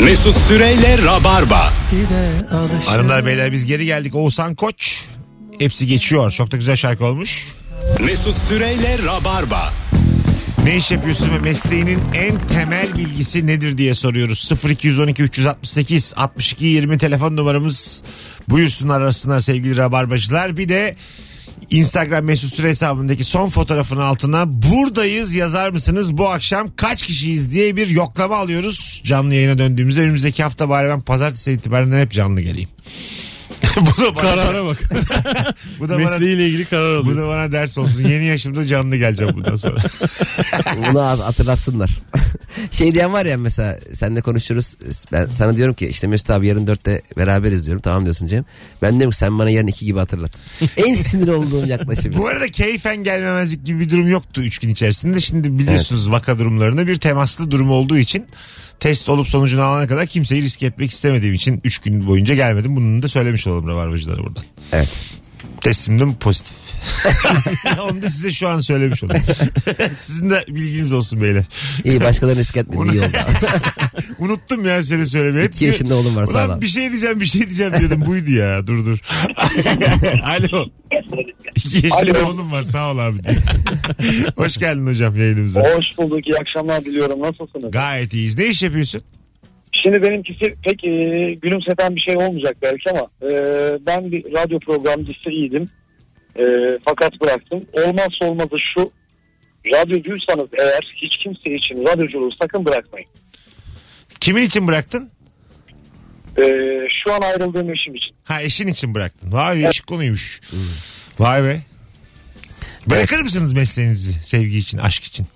Mesut Süre ile Rabarba. Hanımlar beyler biz geri geldik. Oğuzhan Koç, hepsi geçiyor. Çok da güzel şarkı olmuş. Mesut Süre ile Rabarba. Ne iş yapıyorsun ve mesleğinin en temel bilgisi nedir diye soruyoruz. 0212 368 62 20 telefon numaramız. Buyursunlar, arasınlar sevgili Rabarbacılar. Bir de Instagram Mesut Süre hesabındaki son fotoğrafın altına buradayız yazar mısınız, bu akşam kaç kişiyiz diye bir yoklama alıyoruz. Canlı yayına döndüğümüzde önümüzdeki hafta bari ben pazartesi itibariyle hep canlı geleyim. Karara bak. Bu da mesleğiyle bana, ilgili karar alıyor. Bu da bana ders olsun. Yeni yaşımda canlı geleceğim bundan sonra. Bunu hatırlatsınlar. Şey diyen var ya, mesela seninle konuşuruz. Ben sana diyorum ki işte Mesut abi yarın 4'te beraberiz diyorum. Tamam diyorsun Cem. Ben diyorum ki sen bana yarın 2 gibi hatırlat. En sinir olduğum yaklaşım. Bu arada keyfen gelmemezlik gibi bir durum yoktu 3 gün içerisinde. Şimdi biliyorsunuz, evet, vaka durumlarında bir temaslı durum olduğu için test olup sonucunu alana kadar kimseyi risk etmek istemediğim için 3 gün boyunca gelmedim. Bunu da söylemiş olalım Rabarbacılara buradan. Evet. Testimden pozitif. Onu da size şu an söylemiş olayım. Sizin de bilginiz olsun beyler. İyi, başkalarını risk etmedin, iyi oldu. Unuttum ya seni söylemeyi. 2 yaşında oğlum var, sağ ol. Bir şey diyeceğim diyordum, buydu ya, dur. Alo. 2 yaşında oğlum var, sağ ol abi. Hoş geldin hocam yayınımıza. Hoş bulduk, iyi akşamlar diliyorum, nasılsınız? Gayet iyiyiz. Ne iş yapıyorsun? Şimdi benimkisi pek gülümseten bir şey olmayacak belki ama ben bir radyo programcısıydım. Fakat bıraktım. Olmazsa olmazı şu: radyocuysanız eğer, hiç kimse için radyoculuğu sakın bırakmayın. Kimin için bıraktın? Şu an ayrıldığım eşim için. Ha, eşin için bıraktın. Vay be, eşik konuymuş. Vay be. Bırakır mısınız mesleğinizi sevgi için, aşk için?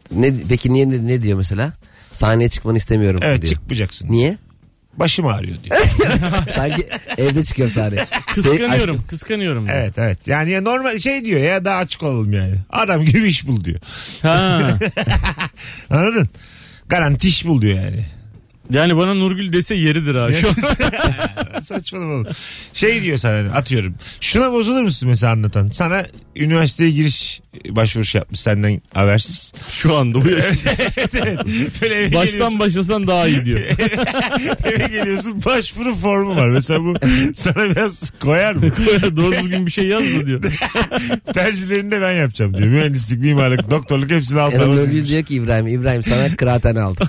Peki niye, ne diyor mesela? Sahneye çıkmanı istemiyorum, evet, diyor. Evet, çıkmayacaksın. Niye? Başım ağrıyor diyor. Sanki evde çıkıyorum sahneye. Kıskanıyorum. Evet. Yani normal şey diyor ya, daha açık olalım yani. Adam gibi iş bul diyor. Ha. Anladın? Garanti iş bul diyor yani. Yani bana Nurgül dese yeridir abi. Saçmalama oğlum. Şey diyor sana, atıyorum. Şuna bozulur musun mesela anlatan? Sana üniversiteye giriş başvurusu yapmış senden habersiz. Şu anda bu yaşta. Evet. Böyle baştan başlasan daha iyi diyor. Eve geliyorsun, başvuru formu var. Mesela bu sana biraz koyar mı? Koyar, doğru düzgün bir şey yazma diyor. Tercihlerini de ben yapacağım diyor. Mühendislik, mimarlık, doktorluk hepsini aldım. Nurgül diyor ki İbrahim sana kıraathane aldım.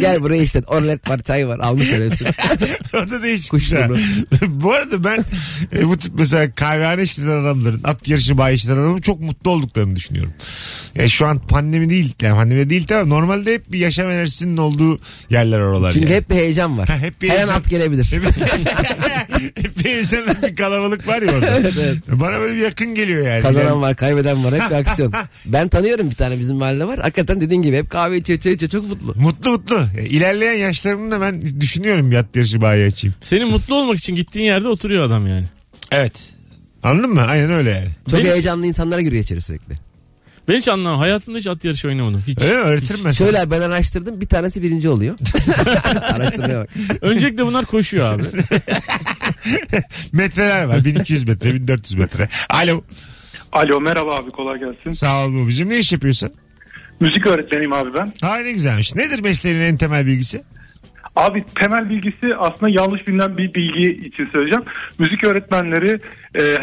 Gel buraya, işte orlet var, çay var, almış öyle hepsini. O da değişik. Bu arada ben bu tip mesela kahvehane işleten adamların, at yarışı bayi işleten adamların çok mutlu olduklarını düşünüyorum. Şu an pandemi değil tabii, normalde hep bir yaşam enerjisinin olduğu yerler oralar. Çünkü yani hep bir heyecan var. Hep bir heyecan. Her an at gelebilir. Hep bir heyecan, bir kalabalık var ya orada. Evet. Bana böyle bir yakın geliyor yani. Kazanan var, kaybeden var, hep bir aksiyon. Ben tanıyorum bir tane, bizim mahallede var. Hakikaten dediğin gibi hep kahve içiyor, çok mutlu. Mutlu. İlerleyen yaşlarımda ben düşünüyorum bir at yarışı bayi açayım. Senin mutlu olmak için gittiğin yerde oturuyor adam yani. Evet. Anladın mı? Aynen öyle yani. Çok heyecanlı insanlara giriyor içeri sürekli. Ben hiç anlamam. Hayatımda hiç at yarışı oynamadım. Hiç. Öğretirim ben. Şöyle, ben araştırdım. Bir tanesi birinci oluyor. Araştırmaya bak. Öncelikle bunlar koşuyor abi. Metreler var. 1200 metre, 1400 metre. Alo. Alo, merhaba abi, kolay gelsin. Sağ ol babacığım. Ne iş yapıyorsun? Müzik öğretmeniyim abi ben. Ha, ne güzelmiş. Nedir mesleğinin en temel bilgisi? Abi temel bilgisi aslında yanlış bilinen bir bilgi için söyleyeceğim. Müzik öğretmenleri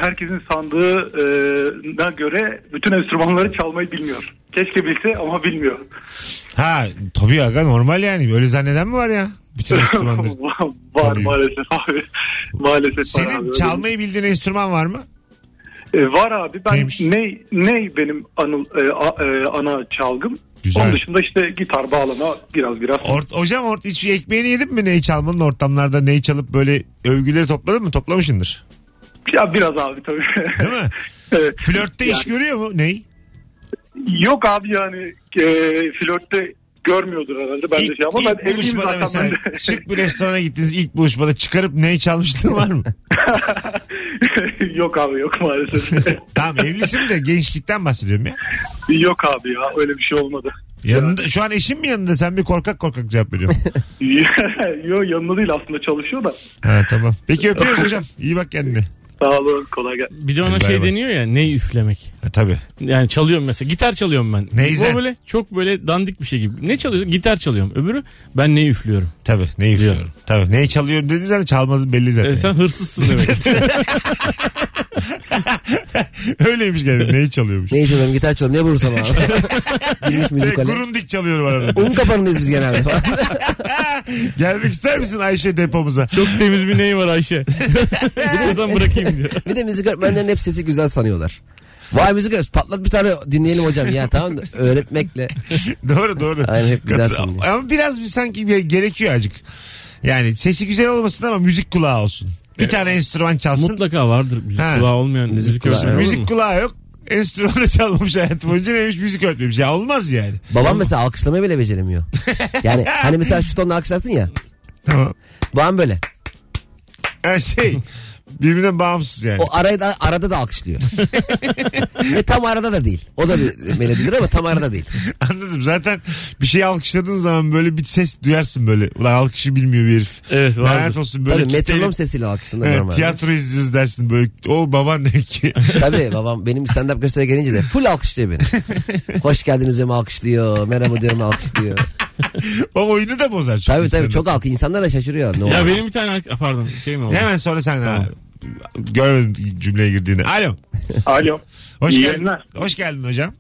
herkesin sandığına göre bütün enstrümanları çalmayı bilmiyor. Keşke bilse ama bilmiyor. Ha tabii aga, normal yani. Öyle zanneden mi var ya? Bütün enstrümanları. Var tabii. Maalesef. Senin çalmayı bildiğin enstrüman var mı? Var abi. Ben ney benim ana çalgım. Güzel. Onun dışında işte gitar, bağlama biraz. Hocam hiç ekmeğini yedin mi neyi çalmanın, ortamlarda neyi çalıp böyle övgüleri topladın mı? Toplamışsındır. Ya biraz abi tabii. Değil mi? Evet. Flörtte yani, iş görüyor mu neyi? Yok abi yani flörtte görmüyordur herhalde. Ben de şey ama ben evliyim zaten. Mesela, şık bir restorana gittiniz, ilk buluşmada çıkarıp neyi çalmıştın var mı? Yok abi, yok maalesef. Tamam, evlisin de gençlikten bahsediyorum ya. Yok abi ya, öyle bir şey olmadı. Yanında, şu an eşin mi yanında? Sen bir korkak cevap veriyorsun. Yok, yanında değil aslında, çalışıyor da. Ha, tamam. Peki, öpüyoruz hocam. İyi bak kendine. Sağ olun, kolay gelsin. Bir de ona hadi şey deniyor ya, neyi üflemek. Tabii. Yani çalıyorum mesela, gitar çalıyorum ben. Neyse. O böyle çok böyle dandik bir şey gibi. Ne çalıyorsun? Gitar çalıyorum. Öbürü ben neyi üflüyorum. Tabii, neyi üflüyorum. Tabii, neyi çalıyorum dediğin zaman çalmadığın belli zaten. Sen hırsızsın demek. Öyleymiş galiba. Neyi çalıyormuş? Neyi çalıyorum? Gitar çalıyorum. Ne bulursam abi. Girmiş müzikale. Grundig çalıyorum arada. Un kapanındayız biz genelde. Gelmek ister misin Ayşe depomuza? Çok temiz bir ney var Ayşe. Birazdan bırakayım diyor. Bir de müzik öğretmenlerin hep sesi güzel sanıyorlar. Vay müzik öğretmeni, patlat bir tane dinleyelim hocam ya, tamam da öğretmekle. Doğru. Aynen, hep güzel sanıyor. Ama biraz bir sanki gerekiyor azıcık. Yani sesi güzel olmasın ama müzik kulağı olsun. Bir tane enstrüman çalsın. Mutlaka vardır müzik kulağı olmayan. Müzik kulağı yok. Enstrümanı çalmamış hayatım boyunca, neymiş müzik öğretmemiş. Ya olmaz yani. Babam mesela alkışlamayı bile beceremiyor. Yani hani mesela şu tonla alkışlarsın ya. Tamam. Babam böyle. Her şey birbirinden bağımsız yani. O arada da alkışlıyor. Ve tam arada da değil. O da bir melodidir ama tam arada değil. Anladım. Zaten bir şey alkışladığın zaman böyle bir ses duyarsın böyle. Ulan alkışı bilmiyor bir herif. Evet, vardır. Lanet olsun böyle. Tabii metronom sesiyle alkışladın. Evet, normalde. Tiyatro izliyoruz dersin böyle. O baban diyor ki. Tabii babam benim stand-up gösteriye gelince de full alkışlıyor beni. Hoş geldiniz diyorum alkışlıyor. Merhaba diyorum alkışlıyor. O oyunu da bozar. Tabii çok alkış. İnsanlar da şaşırıyor. Ne ya olur. Benim bir tane pardon şey mi oldu? Hemen sonra sen tamam. Görmedim cümleye girdiğini. Alo. Hoş geldin hocam.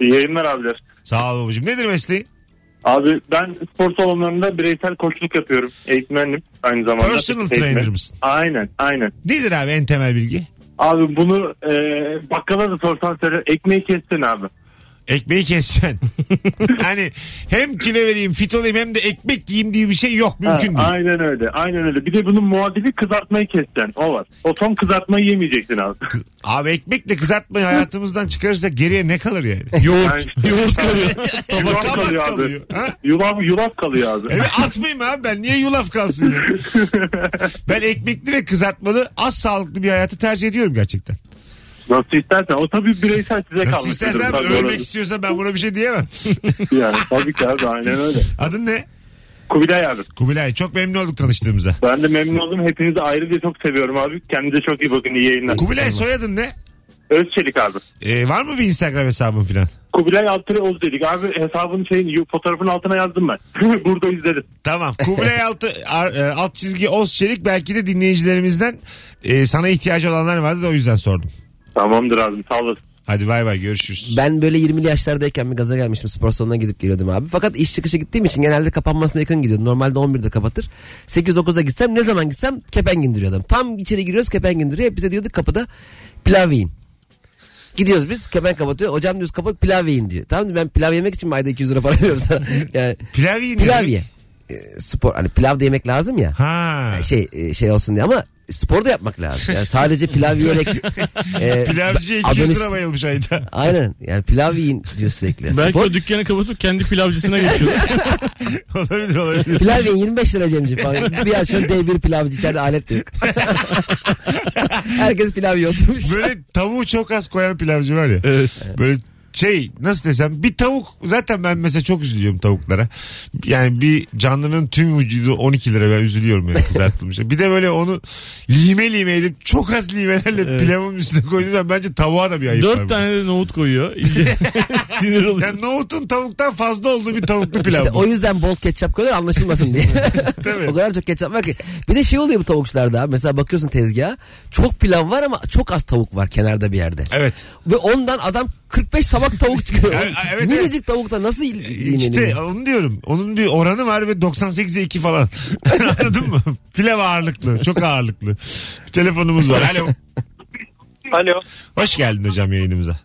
İyi yayınlar abiler. Sağ ol babacığım. Nedir mesleğin? Abi ben spor salonlarında bireysel koçluk yapıyorum. Eğitmenim aynı zamanda. Personal trainer mısın? Aynen. Nedir abi en temel bilgi? Abi bunu bakkala da sorsan söyler, ekmeği kessin abi. Ekmeği keseceksin. Hani hem kilo vereyim, fit olayım hem de ekmek yiyeyim diye bir şey yok, mümkün değil. Aynen öyle. Bir de bunun muadili kızartmayı keseceksin. O var. O son kızartmayı yemeyeceksin abi. Abi ekmekle kızartmayı hayatımızdan çıkarırsak geriye ne kalır yani? Yoğurt kalıyor. Tabak kalıyor abi. Yulaf kalıyor abi. Evet, atmayayım abi ben. Niye yulaf kalsın ya? Ben ekmekli ve kızartmalı az sağlıklı bir hayatı tercih ediyorum gerçekten. Nasıl istersen. O tabii bireysel size kalmış. Nasıl istersen ölmek istiyorsa ben buna bir şey diyemem. Yani tabii ki abi, aynen öyle. Adın ne? Kubilay abi. Kubilay, çok memnun olduk tanıştığımıza. Ben de memnun oldum. Hepinizi ayrıca çok seviyorum abi. Kendinize çok iyi bakın. İyi yayınlar. Kubilay soyadın ne? Özçelik abi. Var mı bir Instagram hesabın filan? Kubilay Altı Oz dedik abi, hesabın fotoğrafın altına yazdım ben. Burada izledim. Tamam. Kubilay alt çizgi Özçelik, belki de dinleyicilerimizden sana ihtiyacı olanlar vardı da o yüzden sordum. Tamamdır abi, sağ olasın. Hadi bay bay, görüşürüz. Ben böyle 20'li yaşlardayken bir gaza gelmiştim. Spor salonuna gidip geliyordum abi. Fakat iş çıkışı gittiğim için genelde kapanmasına yakın gidiyordum. Normalde 11'de kapatır. 8-9'da gitsem, ne zaman gitsem kepenk indiriyordum. Tam içeri giriyoruz, kepenk indiriyor. Hep bize diyorduk kapıda pilav yiyin. Gidiyoruz biz, kepenk kapatıyor. Hocam diyoruz kapat, pilav yiyin diyor. Tamam, ben pilav yemek için ayda 200 lira para veriyorum sana. Yani, pilav yiyin. Pilav ye. Spor, hani pilav da yemek lazım ya. Yani şey olsun diye ama. Spor da yapmak lazım. Yani sadece pilav yiyerek... Pilavcıya 200 lira bayılmış ayda. Aynen. Yani pilav yiyin diyor sürekli. Belki spor... o dükkanı kapatıp kendi pilavcısına geçiyor. Olabilir. Pilav yiyin 25 lira Cemciğim. Bir an şöyle dev bir pilavcı. İçeride alet de yok. Herkes pilav yiyor oturmuş. Böyle tavuğu çok az koyan pilavcı var ya. Evet. Böyle nasıl desem, bir tavuk zaten ben mesela çok üzülüyorum tavuklara. Yani bir canlının tüm vücudu 12 lira, ben üzülüyorum yani kızartılmış. Bir de böyle onu lime edip çok az limelerle pilavın üstüne koyduğundan bence tavuğa da bir ayıp var. 4 tane de nohut koyuyor. Sinir oluyor. Yani nohutun tavuktan fazla olduğu bir tavuklu pilav. İşte o yüzden bol ketçap koyuyor, anlaşılmasın diye. O kadar çok ketçap var ki. Bir de oluyor bu tavukçularda. Mesela bakıyorsun tezgaha, çok pilav var ama çok az tavuk var kenarda bir yerde. Evet. Ve ondan adam 45 tabak tavuk çıkıyor. Evet. Minicik tavukta nasıl ilgileniyor? İşte onu diyorum. Onun bir oranı var ve 98'e 2 falan. Anladın mı? Pilav ağırlıklı. Çok ağırlıklı. Bir telefonumuz var. Alo. Hoş geldin hocam yayınımıza.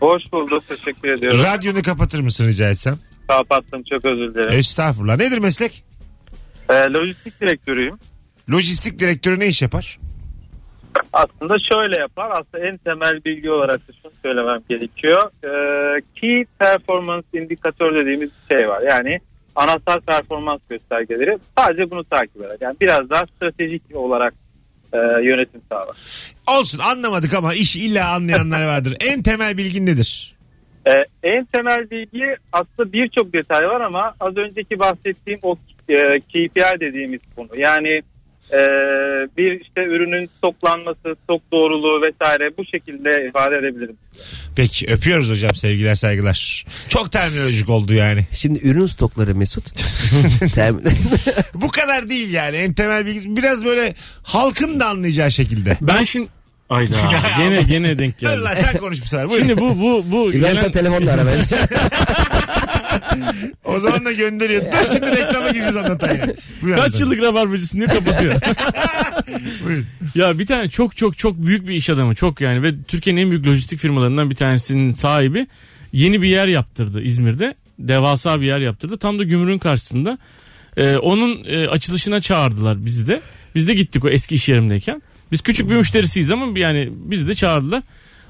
Hoş bulduk. Teşekkür ediyorum. Radyonu kapatır mısın rica etsem? Kapattım. Çok özür dilerim. Estağfurullah. Nedir meslek? Lojistik direktörüyüm. Lojistik direktörü ne iş yapar? Aslında şöyle yapar. Aslında en temel bilgi olarak da şunu söylemem gerekiyor. Key performance indikatör dediğimiz bir şey var. Yani anahtar performans göstergeleri, sadece bunu takip eder. Yani biraz daha stratejik olarak yönetim sağlar. Olsun, anlamadık ama iş illa anlayanlar vardır. En temel bilgin nedir? En temel bilgi, aslında birçok detay var ama az önceki bahsettiğim o KPI dediğimiz konu. Yani Bir işte ürünün stoklanması, stok doğruluğu vesaire, bu şekilde ifade edebilirim. Peki, öpüyoruz hocam, sevgiler saygılar. Çok terminolojik oldu yani. Şimdi ürün stokları Mesut. Bu kadar değil yani, en temel bilgi biraz böyle halkın da anlayacağı şekilde. Ben şimdi ayda gene denk geldi. Allah, sen konuş bir sefer. Şimdi bu İbrahim gelen... sen telefonla ara bence. O zaman da gönderiyor. Dur şimdi reklama gireceğiz anlatayım. Buyur. Kaç yıllık Rabarbacısın diye kapatıyor. Ya bir tane çok büyük bir iş adamı, çok yani, ve Türkiye'nin en büyük lojistik firmalarından bir tanesinin sahibi yeni bir yer yaptırdı İzmir'de. Devasa bir yer yaptırdı. Tam da gümrüğün karşısında. Onun açılışına çağırdılar bizi de. Biz de gittik o eski iş yerimdeyken. Biz küçük bir müşterisiyiz ama yani bizi de çağırdılar.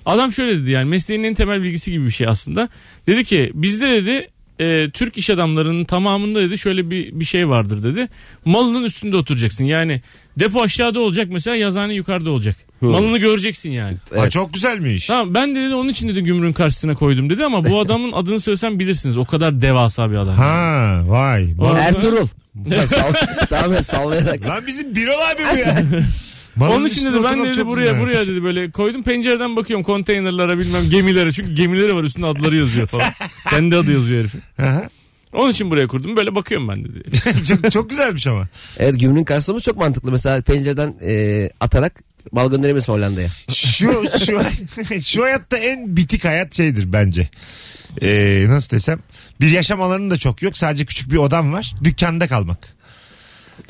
Adam şöyle dedi, yani mesleğinin en temel bilgisi gibi bir şey aslında. Dedi ki bizde dedi Türk iş adamlarının tamamında dedi şöyle bir şey vardır dedi. Malının üstünde oturacaksın. Yani depo aşağıda olacak mesela, yazhane yukarıda olacak. Hı. Malını göreceksin yani. Evet. Aa, çok güzelmiş. Tamam, ben dedi onun için dedi gümrüğün karşısına koydum dedi ama bu adamın adını söylesem bilirsiniz. O kadar devasa bir adam. Ha yani. Vay. Ertuğrul. Tamam, sallayarak. Lan bizim Birol abi bu ya. Malın onun için dedi ben dedi buraya dedi böyle koydum, pencereden bakıyorum konteynerlara, bilmem gemilere, çünkü gemileri var üstünde adları yazıyor falan. Kendi adı yazıyor herifin. Onun için buraya kurdum, böyle bakıyorum ben dedi. çok güzelmiş ama. Evet, gümrüğün karşısında çok mantıklı mesela, pencereden atarak bal gönderemezsin Hollanda'ya. Şu hayatta en bitik hayat şeydir bence. Nasıl desem, bir yaşam alanın da çok yok, sadece küçük bir odam var, dükkanda kalmak.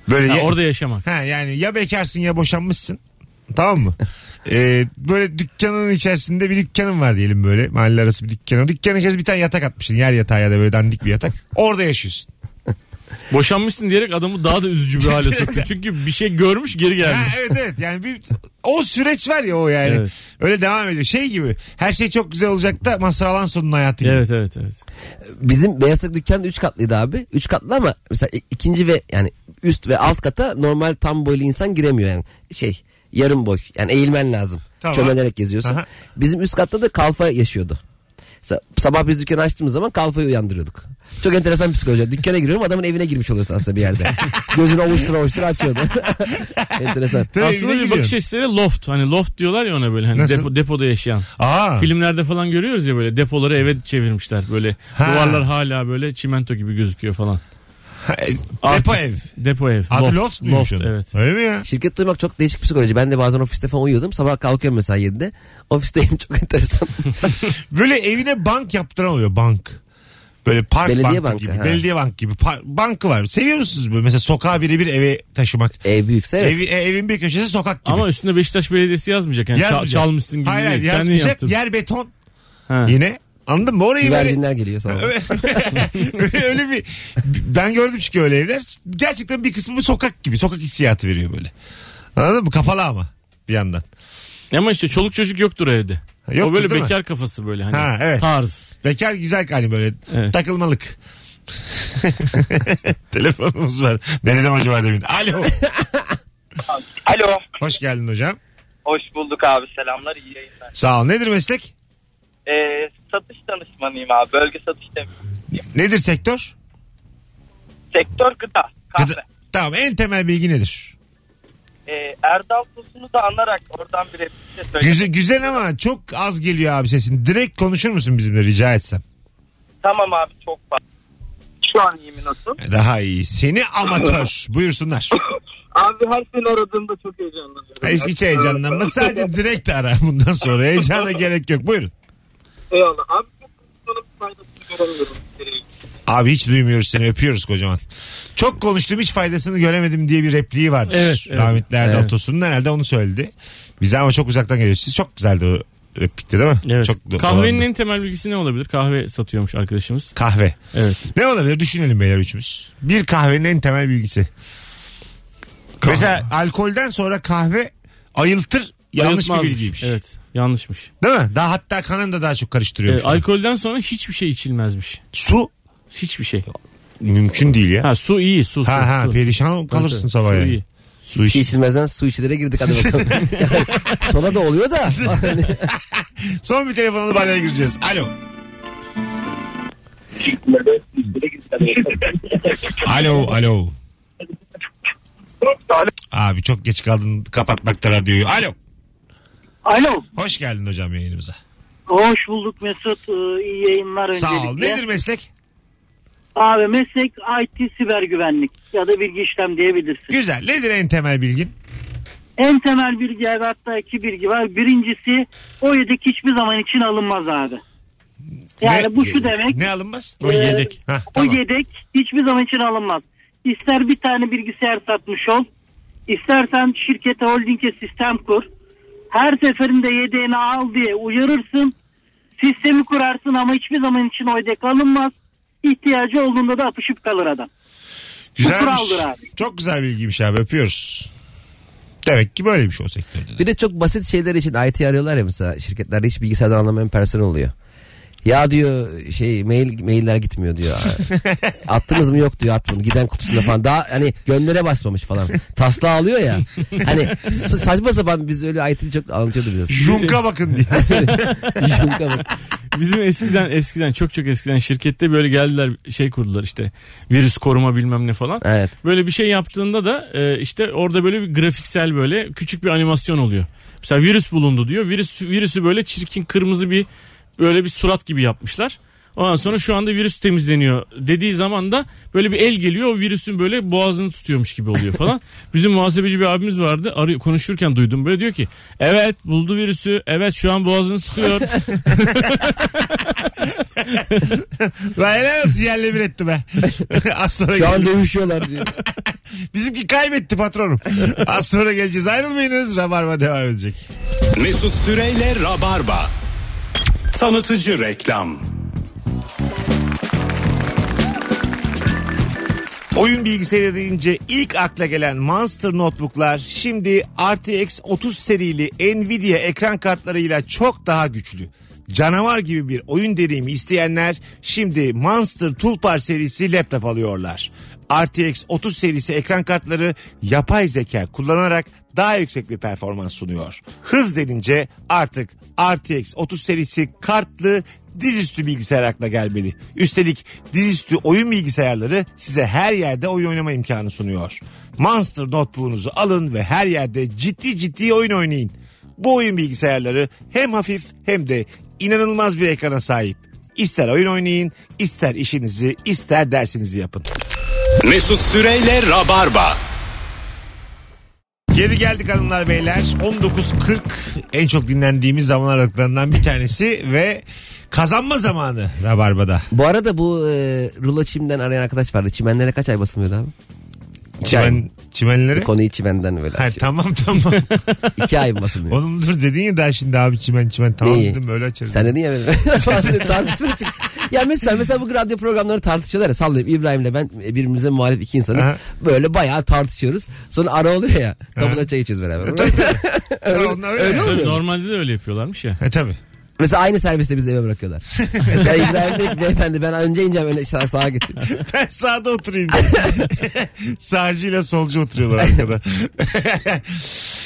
Böyle orada yaşamak. Ha, yani ya bekarsın ya boşanmışsın. Tamam mı? Böyle dükkanın içerisinde bir dükkanın var diyelim, böyle mahalle arası bir dükkanın. Dükkanın içerisinde bir tane yatak atmışsın. Yer yatağı ya da böyle dandik bir yatak. Orada yaşıyorsun. Boşanmışsın diyerek adamı daha da üzücü bir hale soktun. Çünkü bir şey görmüş, geri gelmiş. Ha, evet yani bir o süreç var ya, o yani. Evet. Öyle devam ediyor. Şey gibi, her şey çok güzel olacak da Mazhar Alanson'un hayatı gibi. Evet. Bizim beyazlık dükkan 3 katlıydı abi. 3 katlı ama mesela ikinci ve yani üst ve alt kata normal tam boylu insan giremiyor yani. Şey, yarım boy. Yani eğilmen lazım. Tamam. Çömelerek geziyorsun. Aha. Bizim üst katta da kalfa yaşıyordu. Sabah biz dükkanı açtığımız zaman kalfayı uyandırıyorduk. Çok enteresan bir psikoloji. Dükkana giriyorum, adamın evine girmiş oluyorsun aslında bir yerde. Gözünü ovuştura açıyordu. Enteresan. Tabii aslında bir bakış açısıyla loft. Hani loft diyorlar ya ona, böyle hani depoda yaşayan. Aa. Filmlerde falan görüyoruz ya, böyle depoları eve çevirmişler. Böyle duvarlar hala böyle çimento gibi gözüküyor falan. Depo ev. Abi loft evet. Öyle mi ya? Şirket duymak çok değişik psikoloji. Ben de bazen ofiste falan uyuyordum. Sabah kalkıyorum mesela 7'de. Ofisteyim, çok enteresan. Böyle evine bank yaptıran oluyor, bank. Böyle park belediye bank gibi. Ha. Belediye bank gibi. Bankı var. Seviyor musunuz böyle? Mesela sokağa birebir eve taşımak. Ev büyükse evet. Evin bir köşesi sokak gibi. Ama üstünde Beşiktaş Belediyesi yazmayacak. Yani yazmayacak. Çalmışsın gibi. Hayır, yazmayacak. Yer beton. Ha. Yine. Anladın mı? Orayı güvercinler böyle... geliyor sana. öyle bir... Ben gördüm çünkü öyle evler. Gerçekten bir kısmı sokak gibi. Sokak hissiyatı veriyor böyle. Anladın mı? Kapalı ama bir yandan. Ama işte çoluk çocuk yoktur evde. Yoktur, o böyle bekar mi? Kafası böyle hani. Ha, evet. Tarz. Bekar güzel hani böyle, evet. Takılmalık. Telefonumuz var. Denedim acaba demin. Alo. Alo. Hoş geldin hocam. Hoş bulduk abi, selamlar, iyi yayınlar. Sağ ol. Nedir meslek? Satış danışmanıyım abi. Bölge satış danışmanıyım. Nedir sektör? Sektör gıda, kahve. Gıda. Tamam, en temel bilgi nedir? Erdal Tosun'u da anarak oradan bir şey söyleyeyim. Güzel ama çok az geliyor abi sesin. Direkt konuşur musun bizimle rica etsem? Tamam abi, çok fazla. Şu an iyi mi, nasıl? Daha iyi. Seni amatör. Buyursunlar. Abi her seni aradığımda çok heyecanlanıyorum. Hiç heyecanlanma. Sadece direkt ara bundan sonra. Heyecana gerek yok. Buyurun. Eyvallah. Abi çok faydasını göremiyorum. Abi hiç duymuyoruz seni, öpüyoruz kocaman. Çok konuştum hiç faydasını göremedim diye bir repliği vardır. Evet. Rahmetli Erdal Tosun'un herhalde onu söyledi. Bize ama çok uzaktan geliyor. Siz çok güzeldi o replikte değil mi? Evet. Çok kahvenin en temel bilgisi ne olabilir? Kahve satıyormuş arkadaşımız. Kahve. Evet. Ne olabilir? Düşünelim beyler üçümüz. Bir kahvenin en temel bilgisi. Mesela alkolden sonra kahve ayıltır. Yanlış bir bilgiymiş. Evet. Yanlışmış. Değil mi? Daha hatta kanını da daha çok karıştırıyormuş. Alkolden sonra hiçbir şey içilmezmiş. Su? Hiçbir şey. Mümkün değil ya. Ha, su iyi. Su. Perişan kalırsın evet, sabah yani. Su içilmezden su içilere girdik hadi bakalım. Yani, sonra da oluyor da. Son bir telefon alıp araya gireceğiz. Alo. Alo. Abi çok geç kaldın kapatmakta radyoyu. Alo. Alo. Hoş geldin hocam yayınımıza. Hoş bulduk Mesut. İyi yayınlar öncelikle. Sağ ol. Nedir meslek? Abi meslek IT siber güvenlik ya da bilgi işlem diyebilirsin. Güzel. Nedir en temel bilgin? En temel bilgi abi, hatta iki bilgi var. Birincisi o yedek hiçbir zaman için alınmaz abi. Yani ne, bu şu demek. Ne alınmaz? O yedek. Heh, tamam. O yedek hiçbir zaman için alınmaz. İster bir tane bilgisayar satmış ol. İstersen şirkete, holdinge sistem kur. Her seferinde yedeğini al diye uyarırsın. Sistemi kurarsın ama hiçbir zaman için o yedek alınmaz. İhtiyacı olduğunda da apışıp kalır adam. Güzelmiş. Çok güzel bilgiymiş abi, öpüyoruz. Demek ki böyle bir şey o sektörde. Bir de çok basit şeyler için IT arıyorlar ya mesela, şirketlerde hiç bilgisayardan anlamayan personel oluyor. Ya diyor şey, mailler gitmiyor diyor. Attınız mı? Yok diyor, attım. Giden kutusunda falan. Daha hani göndere basmamış falan. Taslağı alıyor ya. Hani saçma sapan, biz öyle IT'li çok anlatıyordu bize. Junka bakın diye. Junka bakın. Bizim eskiden çok eskiden şirkette böyle geldiler, şey kurdular işte, virüs koruma bilmem ne falan. Evet. Böyle bir şey yaptığında da işte orada böyle bir grafiksel, böyle küçük bir animasyon oluyor. Mesela virüs bulundu diyor. Virüsü böyle çirkin kırmızı bir böyle bir surat gibi yapmışlar. Ondan sonra şu anda virüs temizleniyor dediği zaman da böyle bir el geliyor, o virüsün böyle boğazını tutuyormuş gibi oluyor falan. Bizim muhasebeci bir abimiz vardı, arıyor, konuşurken duydum böyle, diyor ki evet buldu virüsü, evet şu an boğazını sıkıyor. Vay, nasıl yerle bir etti be. Az sonra şu an dövüşüyorlar diyor. Bizimki kaybetti patronum. Az sonra geleceğiz, ayrılmayınız, Rabarba devam edecek. Mesut Süre'yle Rabarba. Tanıtıcı reklam. Oyun bilgisayarı deyince ilk akla gelen Monster Notebook'lar şimdi RTX 30 serili Nvidia ekran kartlarıyla çok daha güçlü. Canavar gibi bir oyun deneyimi isteyenler şimdi Monster Tulpar serisi laptop alıyorlar. RTX 30 serisi ekran kartları yapay zeka kullanarak daha yüksek bir performans sunuyor. Hız denince artık RTX 30 serisi kartlı dizüstü bilgisayar aklına gelmeli. Üstelik dizüstü oyun bilgisayarları size her yerde oyun oynama imkanı sunuyor. Monster Notebook'unuzu alın ve her yerde ciddi oyun oynayın. Bu oyun bilgisayarları hem hafif hem de inanılmaz bir ekrana sahip. İster oyun oynayın, ister işinizi, ister dersinizi yapın. Mesut Süre'yle Rabarba. Geri geldik hanımlar beyler. 19.40 en çok dinlendiğimiz zaman aralıklarından bir tanesi ve kazanma zamanı Rabarba'da. Bu arada bu rulo çimden arayan arkadaş vardı. Çimenlere kaç ay basılmıyordu abi? Çimenlere? Konuyu çimenden böyle açıyor. Tamam. 2 ay basılmıyor. Oğlum dur dedin ya daha şimdi abi, çimen tamam neyi? Dedim böyle açarız. Sen dedin ya böyle. Tartışmaya çık. Ya mesela bugün radyo programları tartışıyorlar ya, sallayıp İbrahim'le ben birbirimize muhalif iki insanız. Aha. Böyle bayağı tartışıyoruz. Sonra ara oluyor ya, kapıda çay içiyoruz beraber. Öyle normalde de öyle yapıyorlarmış ya. Tabii. Mesela aynı serviste bizi eve bırakıyorlar. Mesela İbrahim diyor ki beyefendi ben önce ineceğim, öyle sağa geçeyim. Ben sağda oturayım. Sağcıyla solcu oturuyorlar arkada.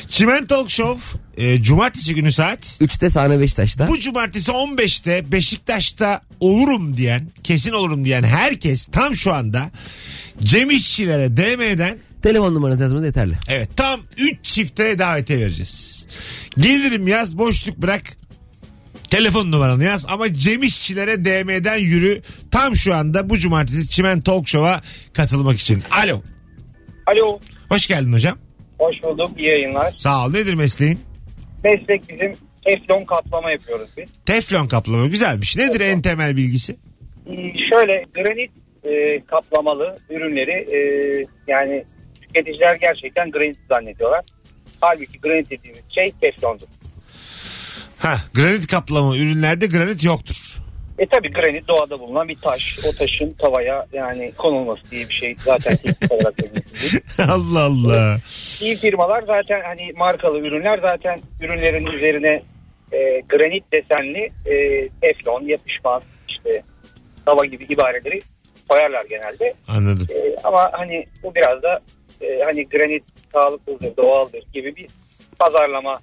Çimen Talk Show cumartesi günü saat 3'te sahne Beşiktaş'ta. Bu cumartesi 15'te Beşiktaş'ta olurum diyen, kesin olurum diyen herkes tam şu anda Cem İşçilere DM'den telefon numaranızı yazmanız yeterli. Evet, tam 3 çifte davetiye vereceğiz. Gelirim yaz, boşluk bırak. Telefon numaranı yaz ama Cem İşçilere DM'den yürü. Tam şu anda bu cumartesi Çimen Talk Show'a katılmak için. Alo. Alo. Hoş geldin hocam. Hoş bulduk. İyi yayınlar. Sağ ol. Nedir mesleğin? Meslek bizim teflon kaplama yapıyoruz biz. Teflon kaplama güzelmiş. Nedir teflon en temel bilgisi? Şöyle granit kaplamalı ürünleri yani tüketiciler gerçekten granit zannediyorlar. Halbuki granit dediğimiz şey teflondur. Ha, granit kaplama ürünlerde granit yoktur. Tabii granit doğada bulunan bir taş. O taşın tavaya yani konulması diye bir şey zaten ilk olarak öğretildi. Allah Allah. İyi firmalar zaten hani markalı ürünler zaten ürünlerin üzerine granit desenli teflon, yapışmaz işte tava gibi ibareleri koyarlar genelde. Anladım. Ama hani bu biraz da hani granit sağlıklıdır, doğaldır gibi bir pazarlama.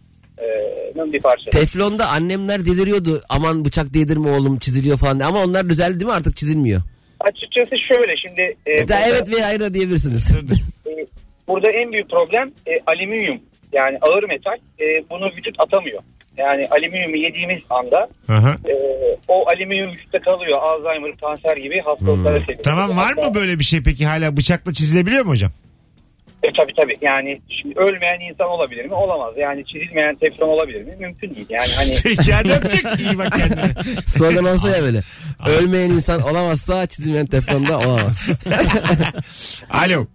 Bir parça. Teflonda annemler deliriyordu. Aman bıçak değdirme oğlum, çiziliyor falan. Ama onlar düzeldi değil mi? Artık çizilmiyor. Açıkçası şöyle şimdi. Evet veya hayır da diyebilirsiniz. Burada en büyük problem alüminyum. Yani ağır metal. Bunu vücut atamıyor. Yani alüminyumu yediğimiz anda o alüminyum vücutta kalıyor. Alzheimer, kanser gibi hastalıklara sebep oluyor. Tamam, var mı böyle bir şey peki? Hala bıçakla çizilebiliyor mu hocam? Tabii. Yani şimdi ölmeyen insan olabilir mi? Olamaz. Yani çizilmeyen teflon olabilir mi? Mümkün değil. Yani hani... Peki döptük. İyi bak kendine. Slogan olsa ya böyle. Ölmeyen insan olamazsa çizilmeyen teflon da olamaz. Alo.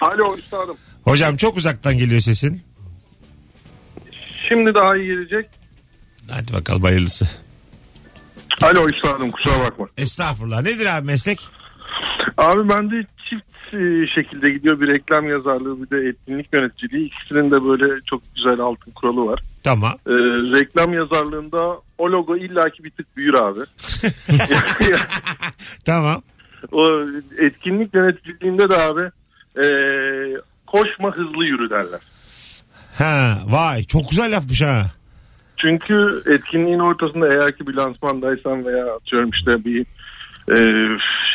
Alo üstadım. Hocam çok uzaktan geliyor sesin. Şimdi daha iyi gelecek. Hadi bakalım hayırlısı. Alo üstadım, kusura bakma. Estağfurullah. Nedir abi meslek? Abi ben de çift şekilde gidiyor. Bir reklam yazarlığı, bir de etkinlik yöneticiliği. İkisinin de böyle çok güzel altın kuralı var. Tamam. Reklam yazarlığında o logo illaki bir tık büyür abi. Tamam. O etkinlik yöneticiliğinde de abi koşma hızlı yürü derler. Ha, vay çok güzel lafmış ha. Çünkü etkinliğin ortasında eğer ki bir lansmandaysan veya atıyorum işte bir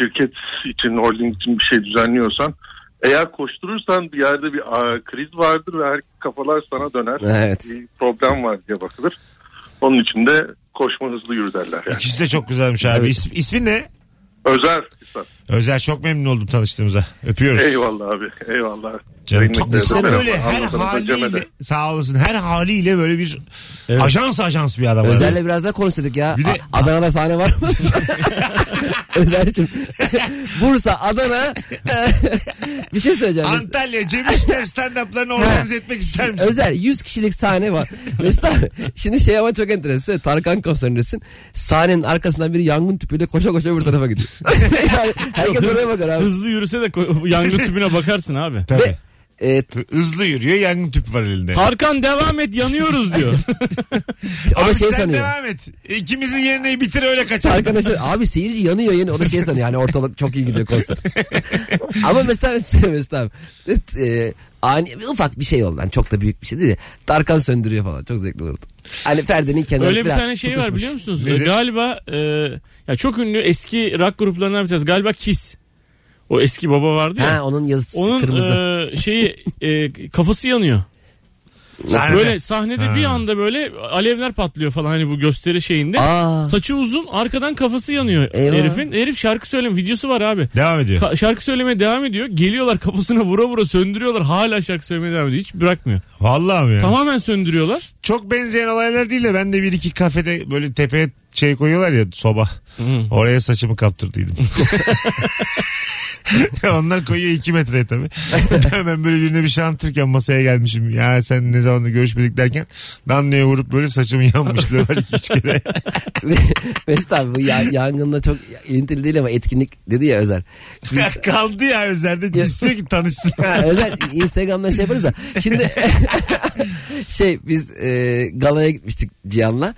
şirket için, holding için bir şey düzenliyorsan, eğer koşturursan bir yerde bir kriz vardır ve her kafalar sana döner. Evet. Bir problem var diye bakılır. Onun için de koşma hızlı yürü derler. Yani. İkisi de çok güzelmiş abi. Evet. İsmin ne? Özer. Özer, çok memnun oldum tanıştığımıza. Öpüyoruz. Eyvallah abi. Eyvallah. Canım sen böyle her haliyle, sağ olasın, her haliyle böyle bir evet. ajans bir adam. Özer'le biraz daha konuştuk ya. Bir de... Adana'da sahne var mı? Özer'cim. Bursa, Adana. Bir şey söyleyeceğim. Antalya, Cem İşçiler stand-up'larını organize etmek ister misin? Özer, 100 kişilik sahne var. Mesut abi, şimdi şey ama çok enteresan. Tarkan konserindesin. Sahnenin arkasından biri yangın tüpüyle koşa koşa öbür tarafa gidiyor. Yani herkes oraya bakar abi. Hızlı yürüse de yangın tüpüne bakarsın abi. Tabii. Hızlı yürüyor, yangın tüpü var elinde. Tarkan devam et, yanıyoruz diyor. Abi şey sen sanıyor. Devam et. İkimizin yerine bitir, öyle kaçar. Arkadaşlar abi seyirci yanıyor yeni. O da şey sanıyor yani ortalık çok iyi gidiyor konser. Ama mesela ani bir ufak bir şey oldu. Yani çok da büyük bir şey değil de. Tarkan söndürüyor falan. Çok zevkli olurdu. Hani perdenin kenarı. Öyle bir tane şey tutuşmuş. Var biliyor musunuz? Galiba ya çok ünlü eski rock gruplarından bir tanesi. Galiba Kiss. O eski baba vardı ya. Ha, onun yazısı onun, kırmızı. Onun kafası yanıyor. Sahnede. Böyle sahnede bir anda böyle alevler patlıyor falan hani bu gösteri şeyinde. Aa. Saçı uzun, arkadan kafası yanıyor. Eyvah. Herifin. Herif şarkı söyleme videosu var abi. Devam ediyor. Şarkı söylemeye devam ediyor. Geliyorlar kafasına vura vura söndürüyorlar. Hala şarkı söylemeye devam ediyor. Hiç bırakmıyor. Vallahi mi? Tamamen söndürüyorlar. Çok benzeyen olaylar değil de ben de bir iki kafede böyle tepeye şey koyuyorlar ya, soba. Hmm. Oraya saçımı kaptırdıydım. Onlar koyuyor 2 metreye tabii. Ben böyle birine bir şey anlatırken masaya gelmişim. Ya sen ne zamandır görüşmedik derken damlaya vurup böyle saçımı yanmışlığı var 2-3 kere. Mesut abi bu yangınla çok ilintili değil ama etkinlik dedi ya Özer. Biz... Kaldı ya Özer'de. İstiyor ki tanışsın. Özer Instagram'dan şey yaparız da. Şimdi biz galaya gitmiştik Cihan'la.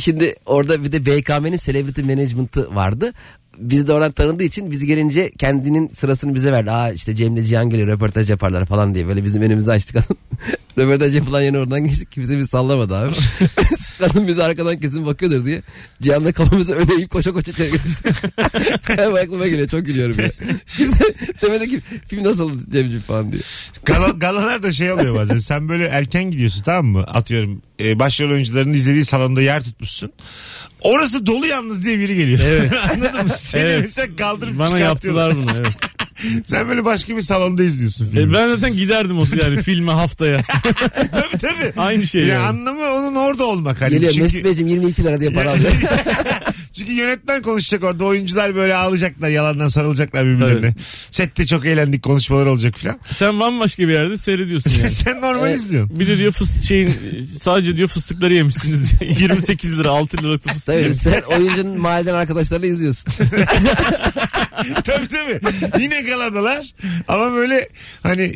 Şimdi orada bir de BKM'nin Celebrity Management'ı vardı. Biz de oradan tanıdığı için biz gelince kendinin sırasını bize verdi. Aa işte Cem'le Cihan geliyor, röportaj yaparlar falan diye. Böyle bizim önümüzü açtık adam. Röportaj yapılan yerine oradan geçtik. Kimse bizi sallamadı abi. Kadın bizi arkadan kesin bakıyordur diye. Cihan'la kafamızı öyle eğip koşa koşa içeri geçtik. Hem aklıma geliyor, çok gülüyorum ya. Kimse demedi ki film nasıl Cem'cim falan diye. Galalar da şey oluyor bazen. Sen böyle erken gidiyorsun, tamam mı? Atıyorum başrol oyuncularının izlediği salonda yer tutmuşsun. Orası dolu yalnız diye biri geliyor. Evet. Anladın mı? Seni mesela kaldırıp bana yaptılar bunu, evet. Sen böyle başka bir salonda izliyorsun. Ben zaten giderdim o yani filme haftaya. Tabii. Aynı şey. Ya yani. Anlamı onun orada olmak. Hani geliyor çünkü... Mesut Beyciğim 22 lira diye para aldı. Çünkü yönetmen konuşacak orada. Oyuncular böyle ağlayacaklar. Yalandan sarılacaklar birbirlerine. Tabii. Sette çok eğlendik konuşmalar olacak filan. Sen bambaşka bir yerde seyrediyorsun yani. Sen normal izliyorsun. Bir de diyor sadece diyor fıstıkları yemişsiniz. 28 lira 6 liralık fıstık tabii, yemişsiniz. Sen oyuncunun mahalleden arkadaşlarıyla izliyorsun. Tabii. Yine galadalar ama böyle hani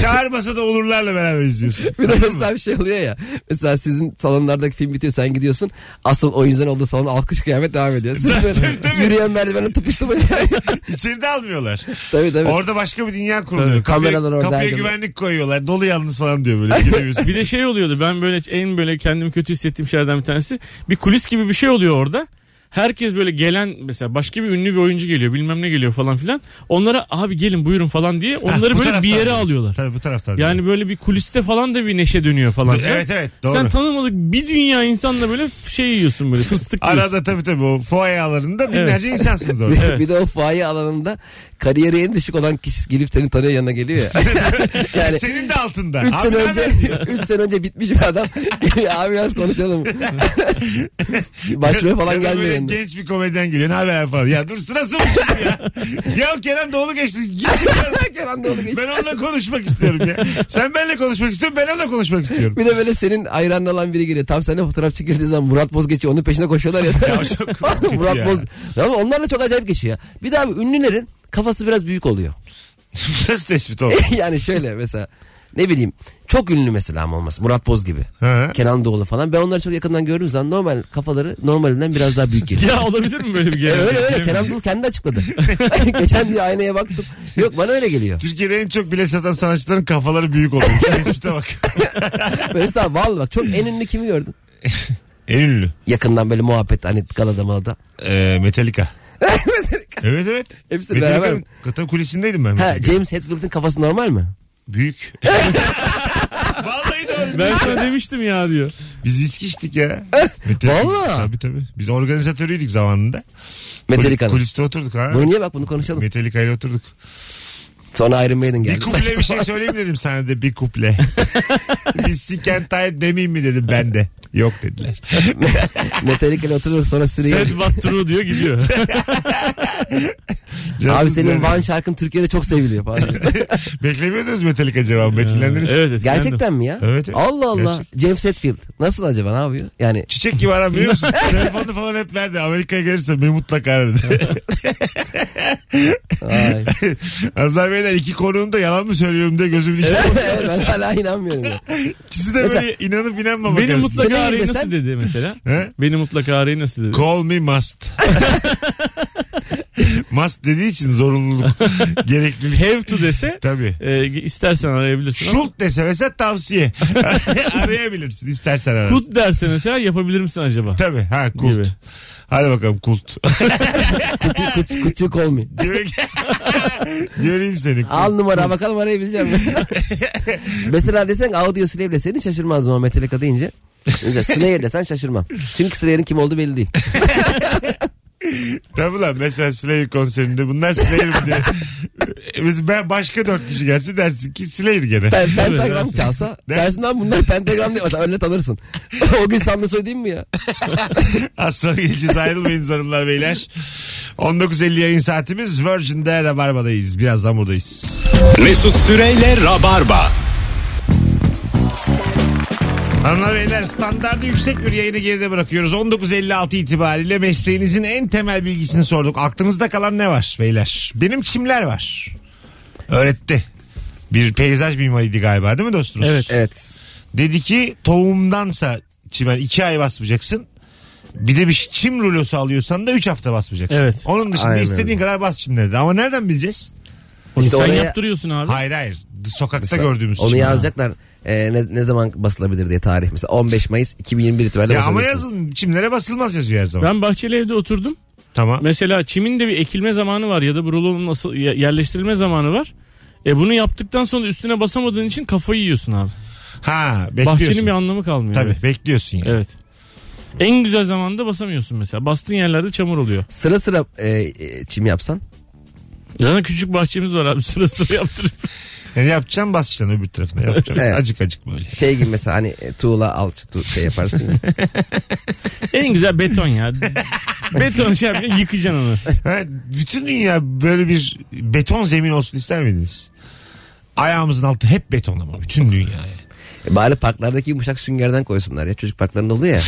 çağırmasa da olurlarla beraber izliyorsun. Bir de mesela bir şey oluyor ya. Mesela sizin salonlardaki film bitiyor, sen gidiyorsun. Asıl oyuncuların olduğu salon alkış kıyamet devam ediyor. Siz tabii. Yürüyen merdivene tıpıştı böyle. İçeride almıyorlar. Tabii. Orada başka bir dünya kuruluyor. Kapıya güvenlik koyuyorlar. Dolu yalnız falan diyor böyle. Bir de şey oluyordu. Ben böyle en böyle kendimi kötü hissettiğim şeylerden bir tanesi. Bir kulis gibi bir şey oluyor orada. herkes böyle gelen mesela başka bir ünlü bir oyuncu geliyor bilmem ne geliyor falan filan. Onlara abi gelin buyurun falan diye onları böyle taraftan, bir yere alıyorlar. Tabii bu taraftan. Yani böyle bir kuliste falan da bir neşe dönüyor falan. Evet evet doğru. Sen tanımadık bir dünya insanla böyle şey yiyorsun böyle fıstık yiyorsun. Arada tabii o fuaye alanında binlerce evet. insansınız orada. Evet. Bir de o fuaye alanında kariyeri en düşük olan kişi gelip seni tanıyor yanına geliyor ya. Yani senin de altında. 3 sene önce 3 sene önce bitmiş bir adam. Abi biraz konuşalım. Başlığı falan gelmiyor. Genç bir komedyen geliyor. Ne haber falan. Ya dur sırası mı şimdi ya? Ya Kerem Doğulu geçti. Kerem Doğulu geçti. Ben onunla konuşmak istiyorum ya. Sen benimle konuşmak istiyorsun. Ben onunla konuşmak istiyorum. Bir de böyle senin hayran olan biri geliyor. Tam seninle fotoğraf çekildiği zaman Murat Boz geçiyor. Onun peşine koşuyorlar ya. Ya çok komik Murat ya. Boz. Ama onlarla çok acayip geçiyor ya. Bir de abi ünlülerin kafası biraz büyük oluyor. Nasıl tespit oldu? Yani şöyle mesela. Ne bileyim çok ünlü mesela ama olmaz. Murat Boz gibi. He. Kenan Doğulu falan. Ben onları çok yakından gördüğüm zaman normal kafaları normalinden biraz daha büyük geliyor. Ya olabilir mi böyle bir geliyor? Öyle öyle. Kenan Doğulu kendi açıkladı. Geçen diye aynaya baktım. Yok bana öyle geliyor. Türkiye'de en çok bilet satan sanatçıların kafaları büyük oluyor. Hiçbirine bak. Mesela vallahi bak çok en ünlü kimi gördün? En ünlü. Yakından böyle muhabbet hani galada malada. Metallica. Metallica. Evet evet. Hepsi beraber. Metallica'nın kulisindeydim ben. Ha, James Hetfield'in kafası normal mi? Büyük. Vallahi doğru. Ben sana demiştim ya diyor. Biz viski içtik ya. Vallahi. Tabii tabii. Biz organizatörüydük zamanında. Metallica'nın. Kuliste oturduk ha. Bunu niye bak bunu konuşalım. Metallica ile oturduk. Sonra Iron Maiden geldi. Bir kuple bir şey söyleyeyim dedim sana de bir kuple. Bir sikentay demeyeyim mi dedim ben de. Yok dediler. Metallica ile oturur sonra Siri'ye. Sad But True diyor gidiyor. Abi senin Van şarkın Türkiye'de çok seviliyor. Beklemiyordunuz Metallica cevabı. Metinlendiniz. Evet, gerçekten mi ya? Evet, evet. Allah Allah. Gerçek. James Hetfield. Nasıl acaba ne yapıyor? Yani... Çiçek gibi aram biliyor musun? Telefonu falan hep verdi. Amerika'ya gelirse beni mutlaka aradı. Arzular Beyler iki konuğum da yalan mı söylüyorum diye gözümün içine bakıyor. Ben hala inanmıyorum. İkisi de mesela, böyle inanıp inanmamak arasında. Beni mutlaka arayı nasıl dedi mesela? He? Beni mutlaka arayı nasıl dedi? Call me must. Must dediği için zorunluluk, gereklilik. Have to dese tabii. İstersen arayabilirsin. Should dese mesela tavsiye. Arayabilirsin istersen arayabilirsin. Could derse mesela yapabilir misin acaba? Tabii ha could. Gibi. Hadi bakalım kult. Küçük olmayayım. Göreyim seni. Kult. Al numara bakalım arayabileceğim. Mesela desen audio slave desen şaşırmazdım ama Metallica deyince. Slayer desen şaşırmam. Çünkü Slayer'in kim olduğu belli değil. Tabii lan mesela Slayer konserinde bunlar Slayer mi diye. Mesela başka 4 kişi gelse dersin ki Slayer gene. Pentagram çalsa dersin lan bunlar Pentagram diye. Mesela öyle tanırsın. O gün sana söyleyeyim mi ya? Az sonra geleceğiz ayrılmayınız hanımlar beyler. 19.50 yayın saatimiz Virgin'de Rabarba'dayız. Birazdan buradayız. Mesut Süre ile Rabarba. Hanımlar beyler standartı yüksek bir yayını geride bırakıyoruz. 19.56 itibariyle mesleğinizin en temel bilgisini sorduk. Aklınızda kalan ne var beyler? Benim kimler var? Öğretti. Bir peyzaj mimarıydı galiba değil mi dostunuz? Evet. Evet. Dedi ki tohumdansa çimen 2 ay basmayacaksın. Bir de bir çim rulosu alıyorsan da 3 hafta basmayacaksın. Evet. Onun dışında aynen istediğin öyle kadar bas çim dedi. Ama nereden bileceğiz? İşte sen oraya... yaptırıyorsun abi. Hayır hayır. Sokakta mesela, gördüğümüz onu yazacaklar ne zaman basılabilir diye tarih mesela 15 Mayıs 2021 itibariyle ya ama yazın çimlere basılmaz yazıyor her zaman. Ben bahçeli evde oturdum. Tamam. Mesela çimin de bir ekilme zamanı var ya da brulonun yerleştirilme zamanı var. Bunu yaptıktan sonra üstüne basamadığın için kafayı yiyorsun abi. Ha bekliyorsun. Bahçenin bir anlamı kalmıyor. Tabii evet. Bekliyorsun yani. Evet. En güzel zamanda basamıyorsun mesela. Bastığın yerlerde çamur oluyor. Sıra sıra çim yapsan. Yani küçük bahçemiz var abi sıra sıra yaptırıp. Yani yapacağım basacaksın öbür tarafına yapacağım. Evet. Acık acık böyle. Şey gibi mesela hani tuğla alçı şey yaparsın ya. En güzel beton ya. Beton şey yapacaksın yıkacaksın onu. Ha, bütün dünya böyle bir beton zemin olsun ister miydiniz? Ayağımızın altı hep beton ama bütün dünya yani. Bari parklardaki yumuşak süngerden koysunlar ya. Çocuk parklarında oluyor ya.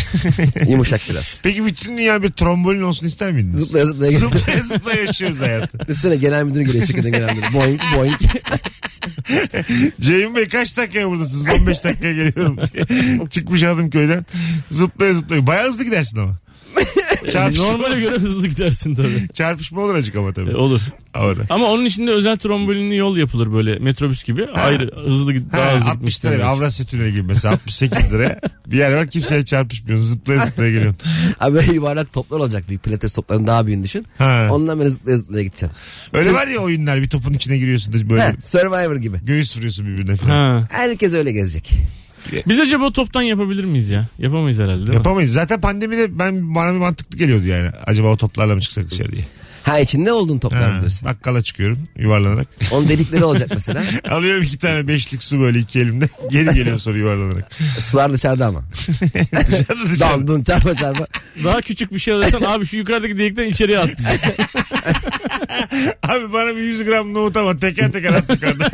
Yumuşak biraz. Peki bütün dünya bir trombolin olsun ister miydiniz? Zıplaya zıplaya. Zıplaya zıplaya yaşıyoruz hayatı. Mesela genel müdürü geliyor şirketin genel müdürü. Boing boing. Ceyhun Bey kaç dakikaya buradasınız? 15 dakikaya geliyorum diye. Çıkmış adım köyden. Zıplaya zıplaya. Bayağı hızlı gidersin ama. Normale göre hızlı gidersin tabii. Çarpışma olur acık ama tabii. Olur. Ama onun içinde özel trombolinli yol yapılır böyle metrobüs gibi. Ha. Ayrı hızlı daha hızlı. 60 lira Avrasya tüneli gibi mesela 68 lira Bir yer var, kimseye çarpışmıyorsun. Zıplaya zıplaya geliyorsun. Abi böyle yuvarlak toplar olacak. Bir pilates toplarını daha büyüğünü düşün. Ha. Ondan böyle zıplaya zıplaya gideceksin. Öyle var ya oyunlar, bir topun içine giriyorsun da böyle. Ha, Survivor gibi. Göğüs vuruyorsun birbirine falan. Ha. Herkes öyle gezecek. Biz acaba o toptan yapabilir miyiz ya? Yapamayız herhalde. Yapamayız. Zaten pandemide bana bir mantıklı geliyordu yani. Acaba o toplarla mı çıksak dışarı diye. Ha, içinde olduğun toplar diyorsun. Bakkala çıkıyorum yuvarlanarak. Onun delikleri olacak mesela. Alıyorum 2 tane 5'lik su böyle 2 elimde. Geri geliyorum sonra yuvarlanarak. Sular dışarıda ama. dışarıda. Dandun çarpa. Daha küçük bir şey alırsan abi şu yukarıdaki delikten içeriye at. Abi bana bir 100 gram nohut ama teker teker at yukarıdan.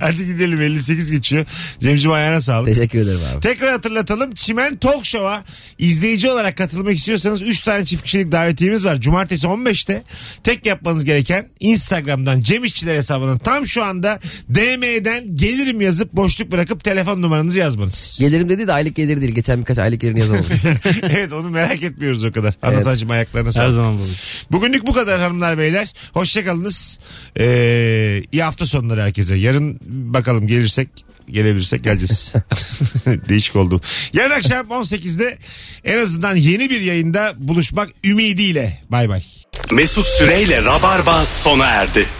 Hadi gidelim, 58 geçiyor. Cemciğim ayağına sağlık. Teşekkür ederim abi. Tekrar hatırlatalım, Çimen Talk Show'a izleyici olarak katılmak istiyorsanız 3 tane çift kişilik davetiyemiz var. Cumartesi 15'te tek yapmanız gereken Instagram'dan Cem İşçiler hesabından tam şu anda DM'den gelirim yazıp boşluk bırakıp telefon numaranızı yazmanız. Gelirim dedi de aylık gelir değil, geçen birkaç aylık gelirini yazamamış. Evet, onu merak etmiyoruz o kadar. Anlatacağım, ayaklarına sağlık. Her zaman bulur. Bugünlük bu kadar hanımlar beyler. Hoşçakalınız. İyi hafta sonları herkese. Yarın bakalım gelebilirsek geleceğiz. Değişik oldu. Yarın akşam 18'de en azından yeni bir yayında buluşmak ümidiyle. Bay bay. Mesut Süre ile Rabarba sona erdi.